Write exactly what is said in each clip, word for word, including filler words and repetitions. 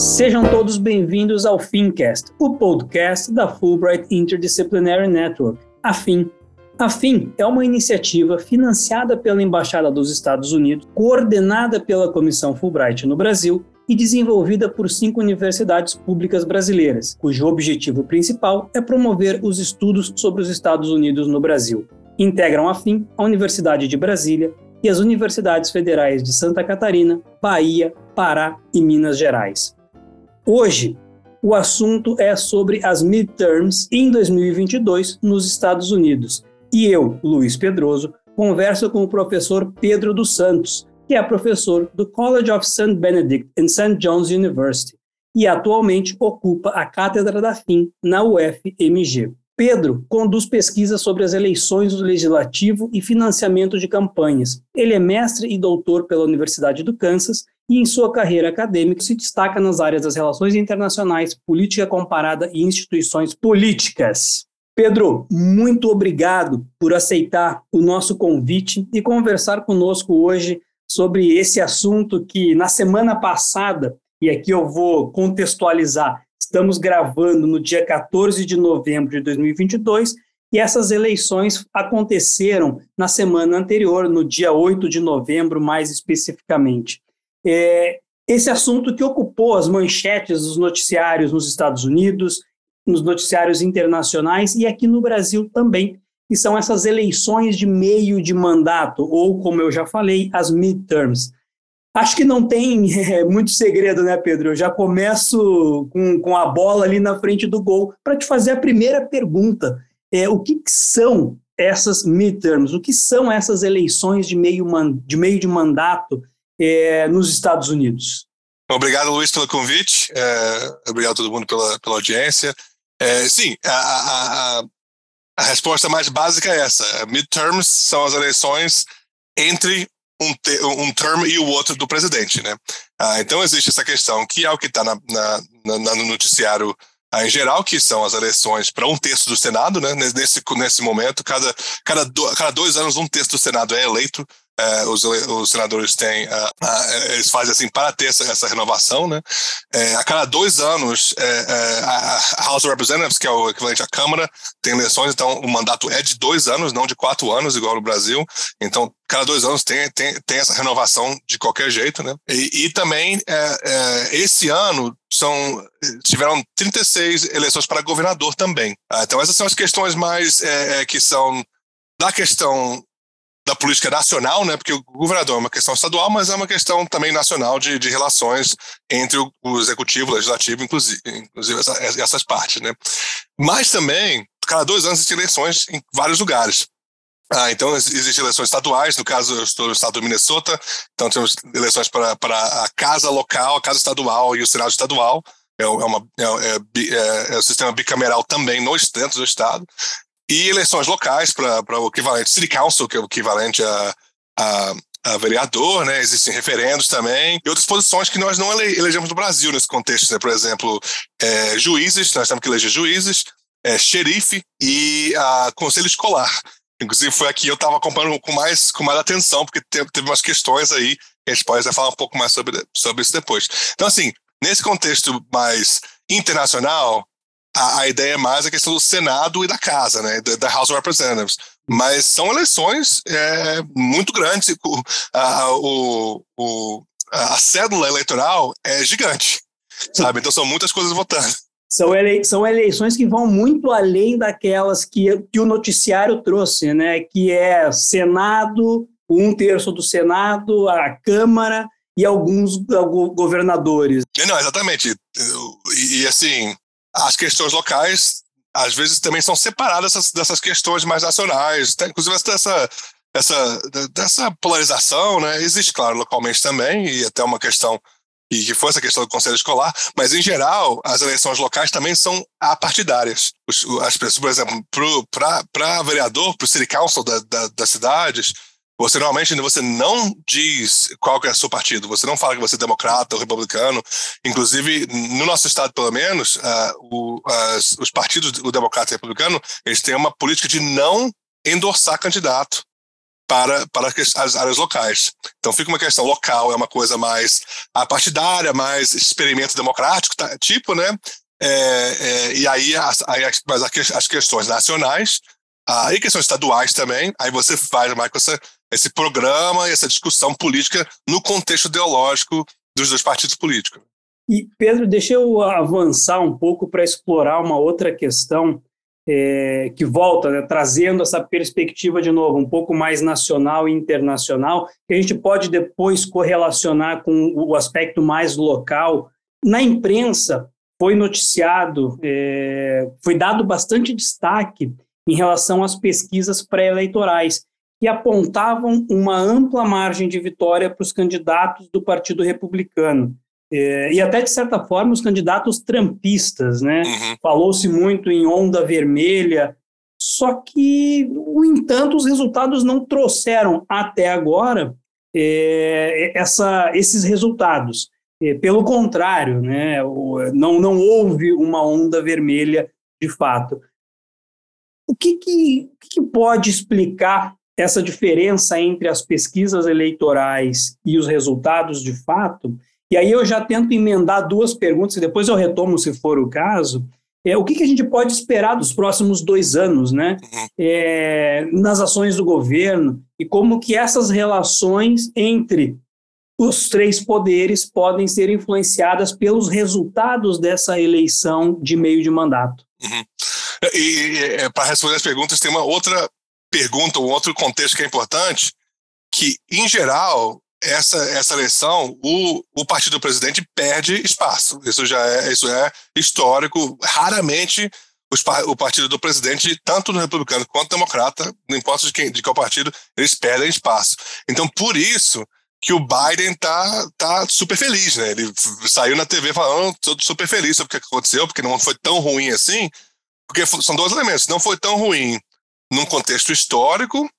Sejam todos bem-vindos ao FINcast, o podcast da Fulbright Interdisciplinary Network, a FIN. A FIN é uma iniciativa financiada pela Embaixada dos Estados Unidos, coordenada pela Comissão Fulbright no Brasil e desenvolvida por cinco universidades públicas brasileiras, cujo objetivo principal é promover os estudos sobre os Estados Unidos no Brasil. Integram a FIN a Universidade de Brasília e as universidades federais de Santa Catarina, Bahia, Pará e Minas Gerais. Hoje, o assunto é sobre as midterms em dois mil e vinte e dois nos Estados Unidos. E eu, Luiz Pedroso, converso com o professor Pedro dos Santos, que é professor do College of Saint Benedict and Saint John's University e atualmente ocupa a cátedra da FIN na U F M G. Pedro conduz pesquisas sobre as eleições do Legislativo e financiamento de campanhas. Ele é mestre e doutor pela Universidade do Kansas e, em sua carreira acadêmica, se destaca nas áreas das relações internacionais, política comparada e instituições políticas. Pedro, muito obrigado por aceitar o nosso convite e conversar conosco hoje sobre esse assunto que, na semana passada, e aqui eu vou contextualizar, estamos gravando no dia quatorze de novembro de dois mil e vinte e dois e essas eleições aconteceram na semana anterior, no dia oito de novembro, mais especificamente. É, esse assunto que ocupou as manchetes dos noticiários nos Estados Unidos, nos noticiários internacionais e aqui no Brasil também, que são essas eleições de meio de mandato, ou, como eu já falei, as midterms. Acho que não tem é, muito segredo, né, Pedro? Eu já começo com, com a bola ali na frente do gol para te fazer a primeira pergunta. É, o que, que são essas midterms? O que são essas eleições de meio, man, de, meio de mandato é, nos Estados Unidos? Obrigado, Luiz, pelo convite. É, obrigado a todo mundo pela, pela audiência. É, sim, a, a, a resposta mais básica é essa. Midterms são as eleições entre Um, te, um termo e o outro do presidente, né? Ah, então existe essa questão, que é o que está na, na, na, no noticiário ah, em geral, que são as eleições para um terço do Senado, né? Nesse, nesse momento, cada, cada, do, cada dois anos um terço do Senado é eleito, ah, os, os senadores têm, ah, ah, eles fazem assim para ter essa, essa renovação, né? É, a cada dois anos, é, é, a House of Representatives, que é o equivalente à Câmara, tem eleições, então o mandato é de dois anos, não de quatro anos, igual no Brasil, então cada dois anos tem, tem, tem essa renovação de qualquer jeito, né? E, e também, é, é, esse ano, são, tiveram trinta e seis eleições para governador também. Ah, então, essas são as questões mais é, é, que são da questão da política nacional, né? Porque o governador é uma questão estadual, mas é uma questão também nacional de, de relações entre o, o executivo, o legislativo, inclusive, inclusive essa, essas partes, né? Mas também, cada dois anos, existem eleições em vários lugares. Ah, então, existem eleições estaduais, no caso, eu estou no estado do Minnesota, então temos eleições para, para a casa local, a casa estadual e o Senado estadual, é, uma, é, é, é um sistema bicameral também no, dentro do estado, e eleições locais para, para o equivalente City Council, que é o equivalente a, a, a vereador, né? Existem referendos também, e outras posições que nós não ele, elegemos no Brasil nesse contexto, né? Por exemplo, é, juízes, nós temos que eleger juízes, é, xerife e a, conselho escolar. Inclusive, foi aqui que eu estava acompanhando com mais, com mais atenção, porque teve umas questões aí, a gente pode falar um pouco mais sobre, sobre isso depois. Então, assim, nesse contexto mais internacional, a, a ideia é mais a questão do Senado e da Casa, né, da, da House of Representatives. Mas são eleições é, muito grandes. O, a, o, o, a cédula eleitoral é gigante, sabe? Então, são muitas coisas votando. São, ele, são eleições que vão muito além daquelas que, que o noticiário trouxe, né? Que é Senado, um terço do Senado, a Câmara e alguns go- governadores. Não, exatamente. E, e, assim, as questões locais, às vezes, também são separadas dessas, dessas questões mais nacionais. Inclusive, essa, essa, dessa polarização, né? Existe, claro, localmente também, e até uma questão e que foi essa questão do conselho escolar, mas, em geral, as eleições locais também são apartidárias. As pessoas, por exemplo, para vereador, para o City Council da, da, das cidades, você normalmente você não diz qual que é o seu partido, você não fala que você é democrata ou republicano. Inclusive, no nosso estado, pelo menos, uh, o, as, os partidos, o democrata e o republicano, eles têm uma política de não endossar candidato para, para as áreas locais. Então fica uma questão local, é uma coisa mais apartidária, mais experimento democrático, tá, tipo, né? É, é, e aí as, as, as questões nacionais, aí questões estaduais também, aí você faz mais com essa, esse programa e essa discussão política no contexto ideológico dos dois partidos políticos. E, Pedro, deixa eu avançar um pouco para explorar uma outra questão é, que volta, né, trazendo essa perspectiva de novo, um pouco mais nacional e internacional, que a gente pode depois correlacionar com o aspecto mais local. Na imprensa foi noticiado, é, foi dado bastante destaque em relação às pesquisas pré-eleitorais, que apontavam uma ampla margem de vitória para os candidatos do Partido Republicano. É, e até, de certa forma, os candidatos trumpistas, né? Uhum. Falou-se muito em onda vermelha, só que, no entanto, os resultados não trouxeram até agora é, essa, esses resultados. É, pelo contrário, né? não, não houve uma onda vermelha de fato. O que, que, que pode explicar essa diferença entre as pesquisas eleitorais e os resultados de fato? E aí eu já tento emendar duas perguntas, e depois eu retomo, se for o caso. É, o que, que a gente pode esperar dos próximos dois anos, né? É, nas ações do governo, e como que essas relações entre os três poderes podem ser influenciadas pelos resultados dessa eleição de meio de mandato. Uhum. E, e é, para responder as perguntas, tem uma outra pergunta, um outro contexto que é importante, que, em geral... Essa, essa eleição, o, o partido do presidente perde espaço. Isso já é, isso é histórico. Raramente os, o partido do presidente, tanto no republicano quanto no democrata, não importa de, quem, de qual partido, eles perdem espaço. Então, por isso que o Biden tá, tá super feliz, né? Ele saiu na T V falando, estou super feliz sobre o que aconteceu, porque não foi tão ruim assim. Porque são dois elementos. Não foi tão ruim num contexto histórico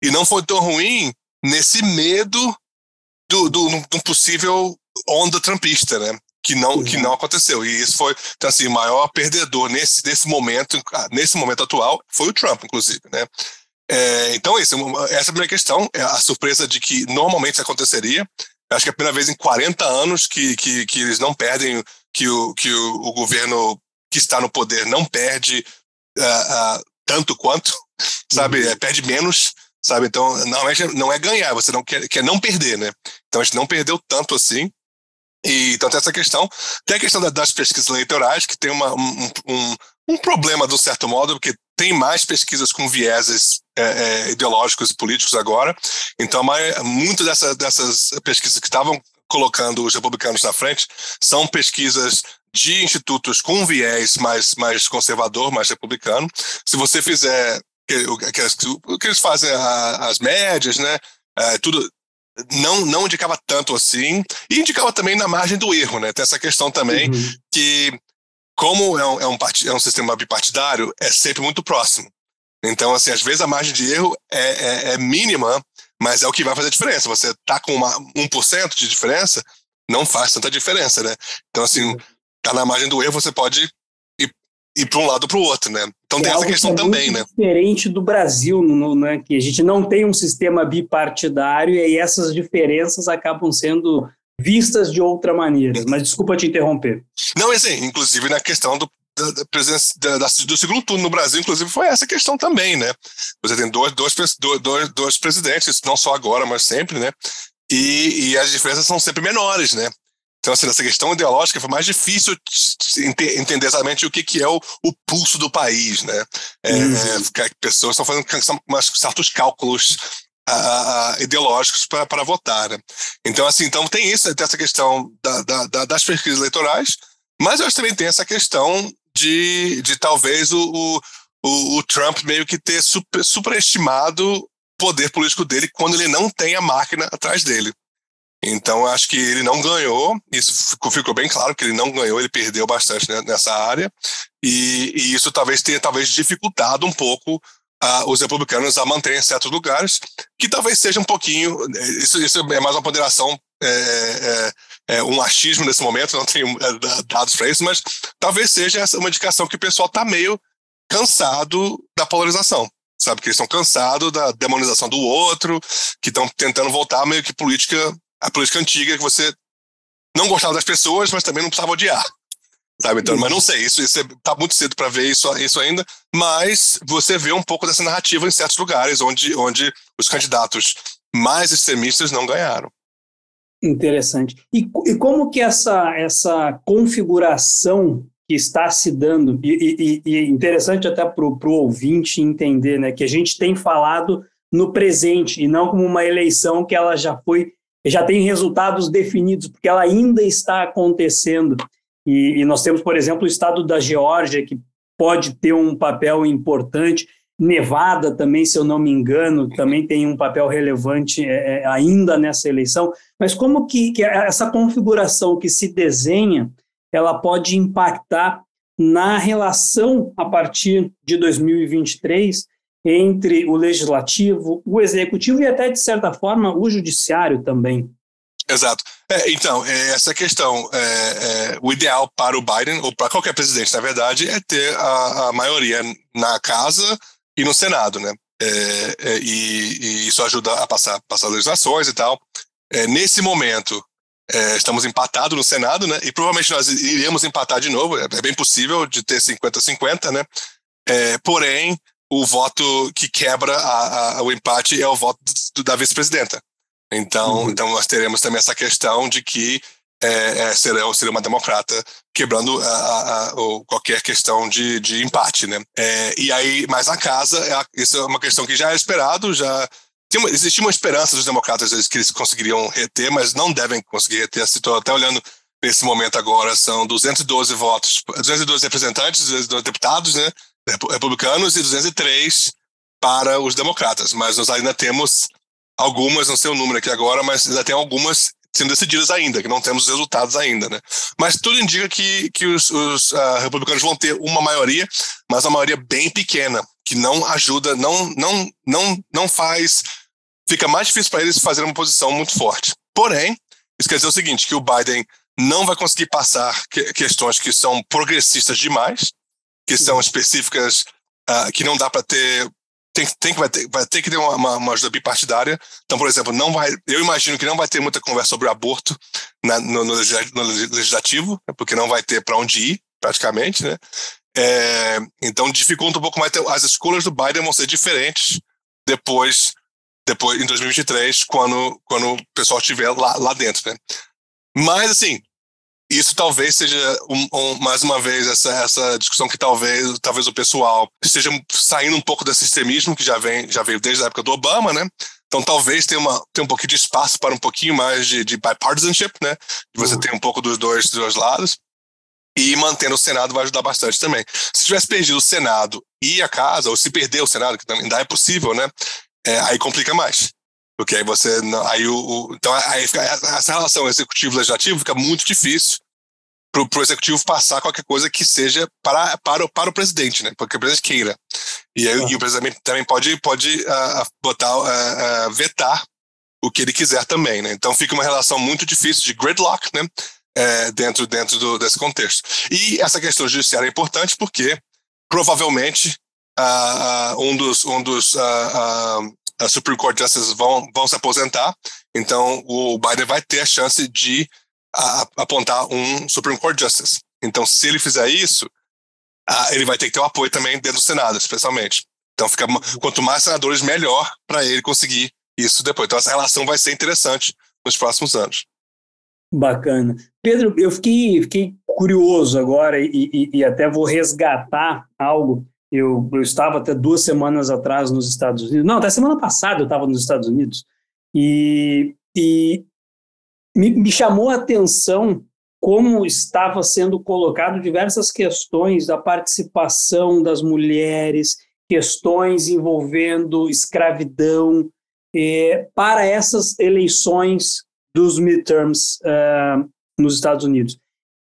e não foi tão ruim nesse medo Do, do, do possível onda trumpista, né? Que não, uhum. que não aconteceu. E isso foi, então, assim, o maior perdedor nesse, nesse, momento, nesse momento atual foi o Trump, inclusive, né? É, então, isso, essa é a primeira questão, é a surpresa de que normalmente isso aconteceria. Acho que é a primeira vez em quarenta anos que, que, que eles não perdem, que o, que o, o governo que está no poder não perde uh, uh, tanto quanto, uhum. sabe? É, perde menos. Sabe? Então, normalmente não é ganhar, você não quer, quer não perder, né? Então, a gente não perdeu tanto assim. E, então, tem essa questão. Tem a questão da, das pesquisas eleitorais, que tem uma, um, um, um problema, de um certo modo, porque tem mais pesquisas com vieses é, é, ideológicos e políticos agora. Então, muitas dessa, dessas pesquisas que estavam colocando os republicanos na frente são pesquisas de institutos com viés mais, mais conservador, mais republicano. Se você fizer... o que eles fazem, as médias, né, tudo não, não indicava tanto assim, e indicava também na margem do erro, né, tem essa questão também, uhum. que como é um, é, um part... é um sistema bipartidário, é sempre muito próximo, então, assim, às vezes a margem de erro é, é, é mínima, mas é o que vai fazer a diferença, você tá com uma, um por cento de diferença, não faz tanta diferença, né, então, assim, tá na margem do erro, você pode e para um lado ou para o outro, né? Então é tem essa questão que é também, muito né? Diferente do Brasil, no, né? Que a gente não tem um sistema bipartidário e aí essas diferenças acabam sendo vistas de outra maneira. Mas desculpa te interromper. Não, assim, inclusive na questão do, da, da presença da, da, do segundo turno no Brasil, inclusive foi essa questão também, né? Você tem dois, dois, dois, dois presidentes, não só agora, mas sempre, né? E, e as diferenças são sempre menores, né? Então, assim, nessa questão ideológica foi mais difícil entender exatamente o que, que é o, o pulso do país, né? É, uhum. é, pessoas estão fazendo certos cálculos uh, ideológicos para votar, né? Então, assim, então tem isso, tem essa questão da, da, da, das pesquisas eleitorais, mas eu acho que também tem essa questão de, de talvez o, o, o Trump meio que ter super, superestimado o poder político dele quando ele não tem a máquina atrás dele. Então, acho que ele não ganhou, isso ficou, ficou bem claro que ele não ganhou, ele perdeu bastante nessa área, e, e isso talvez tenha talvez, dificultado um pouco uh, os republicanos a manterem certos lugares, que talvez seja um pouquinho, isso, isso é mais uma ponderação, é, é, é um achismo nesse momento, não tenho dados para isso, mas talvez seja uma indicação que o pessoal está meio cansado da polarização. sabe? Que eles estão cansados da demonização do outro, que estão tentando voltar meio que política, a política antiga, que você não gostava das pessoas, mas também não precisava odiar. Sabe? Então, mas não sei, isso está muito cedo para ver isso, isso ainda, mas você vê um pouco dessa narrativa em certos lugares onde, onde os candidatos mais extremistas não ganharam. Interessante. E, e como que essa, essa configuração que está se dando, e, e, e interessante até para o ouvinte entender, né, que a gente tem falado no presente e não como uma eleição que ela já foi, já tem resultados definidos, porque ela ainda está acontecendo. E, e nós temos, por exemplo, o estado da Geórgia, que pode ter um papel importante. Nevada também, se eu não me engano, também tem um papel relevante é, ainda nessa eleição. Mas como que, que essa configuração que se desenha, ela pode impactar na relação, a partir de dois mil e vinte e três, entre o legislativo, o executivo e até, de certa forma, o judiciário também? Exato. É, então, é, essa questão, é, é, o ideal para o Biden, ou para qualquer presidente, na verdade, é ter a, a maioria na casa e no Senado, né? É, é, e, e isso ajuda a passar, passar legislações e tal. É, nesse momento, é, estamos empatados no Senado, né? E provavelmente nós iremos empatar de novo, é bem possível de ter cinquenta a cinquenta, né? É, porém, o voto que quebra a, a, o empate é o voto do, da vice-presidenta. Então, uhum. então, nós teremos também essa questão de que é, é, seria, seria uma democrata quebrando a, a, a, ou qualquer questão de, de empate, né? É, e aí, mas a casa, é, isso é uma questão que já é esperado, já uma, existia uma esperança dos democratas que eles conseguiriam reter, mas não devem conseguir reter. Estou até olhando nesse momento agora, são duzentos e doze votos, duzentos e doze representantes, duzentos e doze deputados, né, republicanos, e duzentos e três para os democratas, mas nós ainda temos algumas, não sei o número aqui agora, mas ainda tem algumas sendo decididas ainda, que não temos os resultados ainda, né? Mas tudo indica que, que os, os uh, republicanos vão ter uma maioria, mas uma maioria bem pequena, que não ajuda, não, não, não, não faz... Fica mais difícil para eles fazerem uma posição muito forte. Porém, isso quer dizer o seguinte, que o Biden não vai conseguir passar que, questões que são progressistas demais, que são específicas, uh, que não dá para ter... Tem, tem que, vai, ter, vai ter que ter uma, uma ajuda bipartidária. Então, por exemplo, não vai, eu imagino que não vai ter muita conversa sobre aborto na, no, no legislativo, porque não vai ter para onde ir, praticamente, né? É, então, dificulta um pouco mais. As escolhas do Biden vão ser diferentes depois, depois em dois mil e vinte e três, quando, quando o pessoal estiver lá, lá dentro, né? Mas, assim, isso talvez seja, um, um, mais uma vez, essa, essa discussão que talvez, talvez o pessoal esteja saindo um pouco desse extremismo que já, vem, já veio desde a época do Obama, né? Então talvez tenha, uma, tenha um pouquinho de espaço para um pouquinho mais de, de bipartisanship, né? De você uhum. ter um pouco dos dois, dos dois lados. E mantendo o Senado vai ajudar bastante também. Se tivesse perdido o Senado e a Casa, ou se perder o Senado, que ainda é possível, né? É, aí complica mais. Porque aí você... Aí o, o, então aí fica, essa relação executivo-legislativo fica muito difícil para o executivo passar qualquer coisa que seja para, para, o, para o presidente, né? Porque o presidente queira. E, aí, ah. e o presidente também pode, pode uh, botar, uh, uh, vetar o que ele quiser também, né? Então fica uma relação muito difícil de gridlock, né? É, dentro, dentro do, desse contexto. E essa questão judiciária é importante porque provavelmente uh, uh, um dos... Um dos uh, uh, a Supreme Court Justices vão, vão se aposentar, então o Biden vai ter a chance de a, a, apontar um Supreme Court Justice. Então, se ele fizer isso, a, ele vai ter que ter um apoio também dentro do Senado, especialmente. Então, fica, quanto mais senadores, melhor para ele conseguir isso depois. Então, essa relação vai ser interessante nos próximos anos. Bacana. Pedro, eu fiquei, fiquei curioso agora e, e, e até vou resgatar algo. Eu, eu estava até duas semanas atrás nos Estados Unidos. Não, até semana passada eu estava nos Estados Unidos. E, e me, me chamou a atenção como estava sendo colocado diversas questões da participação das mulheres, questões envolvendo escravidão, é, para essas eleições dos midterms uh, nos Estados Unidos.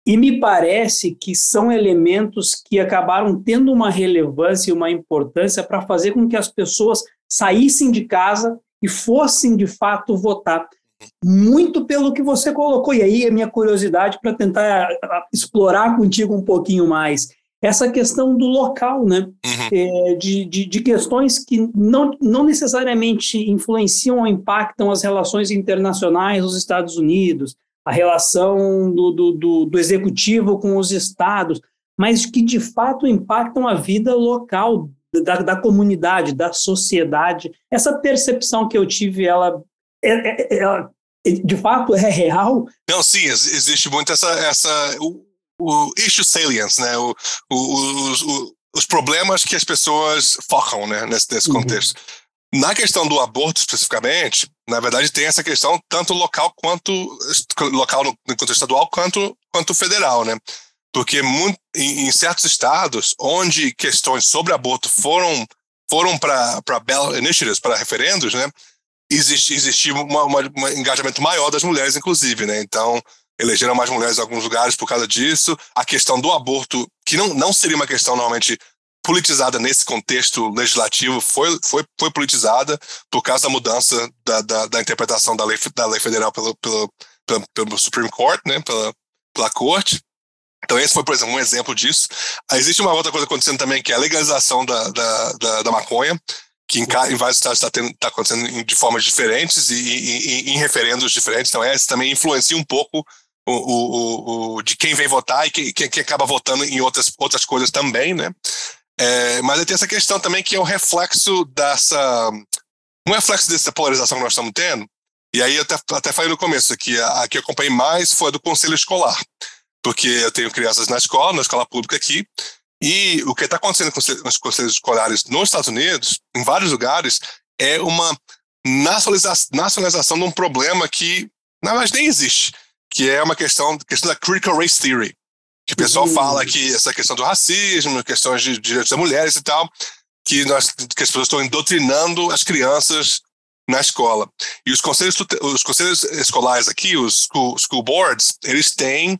E me parece que são elementos que acabaram tendo uma relevância e uma importância para fazer com que as pessoas saíssem de casa e fossem, de fato, votar. Muito pelo que você colocou. E aí a minha curiosidade para tentar explorar contigo um pouquinho mais. essa questão do local, né? Uhum. É, de, de, de questões que não, não necessariamente influenciam ou impactam as relações internacionais dos Estados Unidos, a relação do, do, do, do executivo com os estados, mas que de fato impactam a vida local da, da comunidade, da sociedade. Essa percepção que eu tive, ela, ela de fato é real? Não, sim, existe muito essa, essa o, o issue salience, né? O, o, os, o, os problemas que as pessoas focam, né? nesse, nesse contexto. Uhum. Na questão do aborto, especificamente, na verdade, tem essa questão tanto local quanto local no contexto estadual quanto, quanto federal, né? Porque muito, em, em certos estados onde questões sobre aborto foram, foram para ballot initiatives, para referendos, né? Existe, existe uma, uma, um engajamento maior das mulheres, inclusive, né? Então, elegeram mais mulheres em alguns lugares por causa disso. A questão do aborto, que não, não seria uma questão normalmente politizada nesse contexto legislativo, foi, foi, foi politizada por causa da mudança da, da, da interpretação da lei, da lei federal pelo, pelo, pelo, pelo Supreme Court, né? pela, pela corte. Então esse foi, por exemplo, um exemplo disso. Existe uma outra coisa acontecendo também, que é a legalização da, da, da, da maconha, que em, em vários estados está tá acontecendo de formas diferentes e, e, e em referendos diferentes. Então esse também influencia um pouco o, o, o, de quem vem votar e quem, quem acaba votando em outras, outras coisas também, né? É, mas tem essa questão também que é um reflexo dessa... Um reflexo dessa polarização que nós estamos tendo, e aí eu até, até falei no começo, que a, a que eu acompanhei mais foi a do conselho escolar, porque eu tenho crianças na escola, na escola pública aqui, e o que está acontecendo com os conselhos escolares nos Estados Unidos, em vários lugares, é uma nacionalização, nacionalização de um problema que, na verdade, nem existe, que é uma questão, questão da Critical Race Theory, que o pessoal uhum. fala que essa questão do racismo, questões de direitos das mulheres e tal, que, nós, que as pessoas estão endoctrinando as crianças na escola. E os conselhos, os conselhos escolares aqui, os school, school boards, eles têm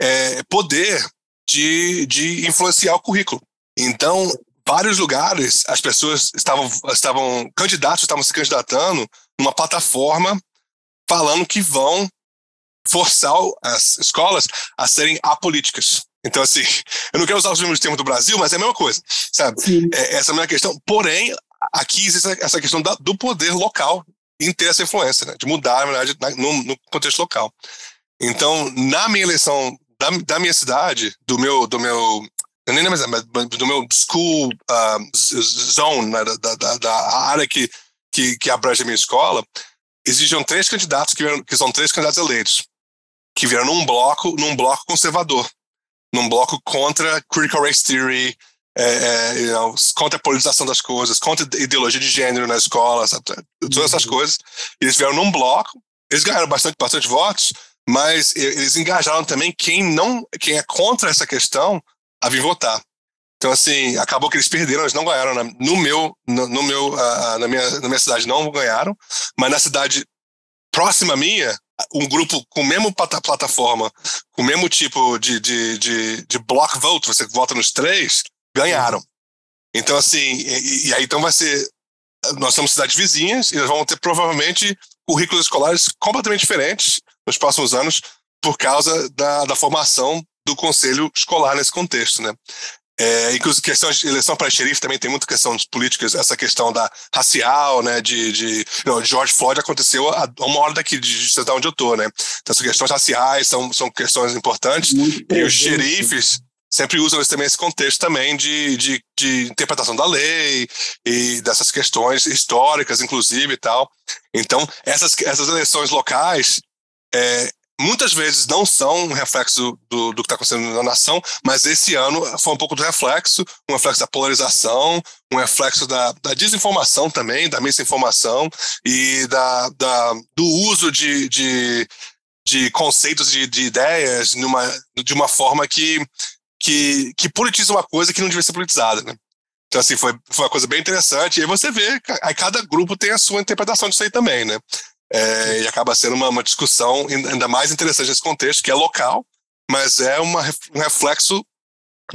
é, poder de, de influenciar o currículo. Então, vários lugares, as pessoas estavam, estavam candidatos, estavam se candidatando numa plataforma falando que vão forçar as escolas a serem apolíticas. Então, assim, eu não quero usar os mesmos termos do Brasil, mas é a mesma coisa, sabe? É, essa é a mesma questão. Porém, aqui existe essa questão da, do poder local em ter essa influência, né? De mudar, na verdade, na, no, no contexto local. Então, na minha eleição, da, da minha cidade, do meu, do meu, eu nem lembro, mas do meu school uh, zone, né? da, da, da área que, que, que abrange a minha escola, existiam três candidatos, que, vieram, que são três candidatos eleitos, que vieram num bloco, num bloco conservador, num bloco contra critical race theory, é, é, you know, contra a polarização das coisas, contra a ideologia de gênero na escola, sabe? Todas essas coisas. Eles vieram num bloco, eles ganharam bastante, bastante votos, mas eles engajaram também quem, não, quem é contra essa questão a vir votar. Então, assim, acabou que eles perderam, eles não ganharam. Na, no meu, no, no meu, uh, na, minha, na minha cidade não ganharam, mas na cidade próxima minha, um grupo com a mesma plataforma, com o mesmo tipo de, de, de, de block vote, você vota nos três, ganharam. Então, assim, e, e aí então vai ser... Nós somos cidades vizinhas e nós vamos ter provavelmente currículos escolares completamente diferentes nos próximos anos por causa da, da formação do conselho escolar nesse contexto, né? É, inclusive, questões de eleição para xerife também tem muita questão de políticas, essa questão da racial, né, de, de não, George Floyd aconteceu a uma hora daqui de cidade onde eu estou, né, então essas questões raciais são, são questões importantes e os xerifes sempre usam esse, também esse contexto também de, de, de interpretação da lei e dessas questões históricas, inclusive, e tal. Então, essas, essas eleições locais, é, muitas vezes não são um reflexo do, do que está acontecendo na nação, mas esse ano foi um pouco do reflexo, um reflexo da polarização, um reflexo da, da desinformação também, da misinformação e da, da, do uso de, de, de conceitos, de, de ideias numa, de uma forma que, que, que politiza uma coisa que não devia ser politizada, né? Então, assim, foi, foi uma coisa bem interessante. E aí você vê, aí cada grupo tem a sua interpretação disso aí também, né? É, e acaba sendo uma, uma discussão ainda mais interessante nesse contexto, que é local, mas é uma, um reflexo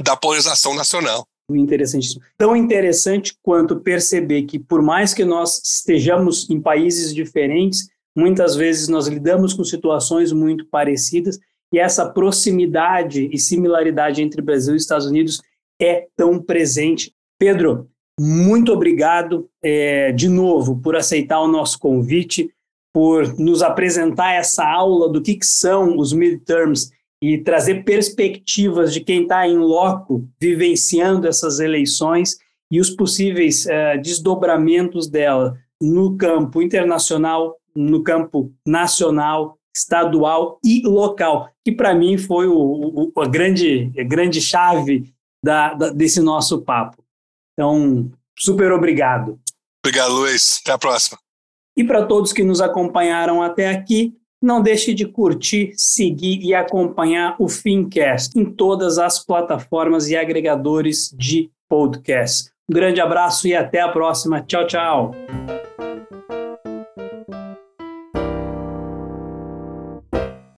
da polarização nacional. Interessantíssimo. Tão interessante quanto perceber que, por mais que nós estejamos em países diferentes, muitas vezes nós lidamos com situações muito parecidas, e essa proximidade e similaridade entre Brasil e Estados Unidos é tão presente. Pedro, muito obrigado, é, de novo, por aceitar o nosso convite, por nos apresentar essa aula do que, que são os midterms e trazer perspectivas de quem está em loco, vivenciando essas eleições e os possíveis é, desdobramentos dela no campo internacional, no campo nacional, estadual e local, que para mim foi o, o, a, grande, a grande chave da, da, desse nosso papo. Então, super obrigado. Obrigado, Luiz. Até a próxima. E para todos que nos acompanharam até aqui, não deixe de curtir, seguir e acompanhar o FINcast em todas as plataformas e agregadores de podcast. Um grande abraço e até a próxima. Tchau, tchau.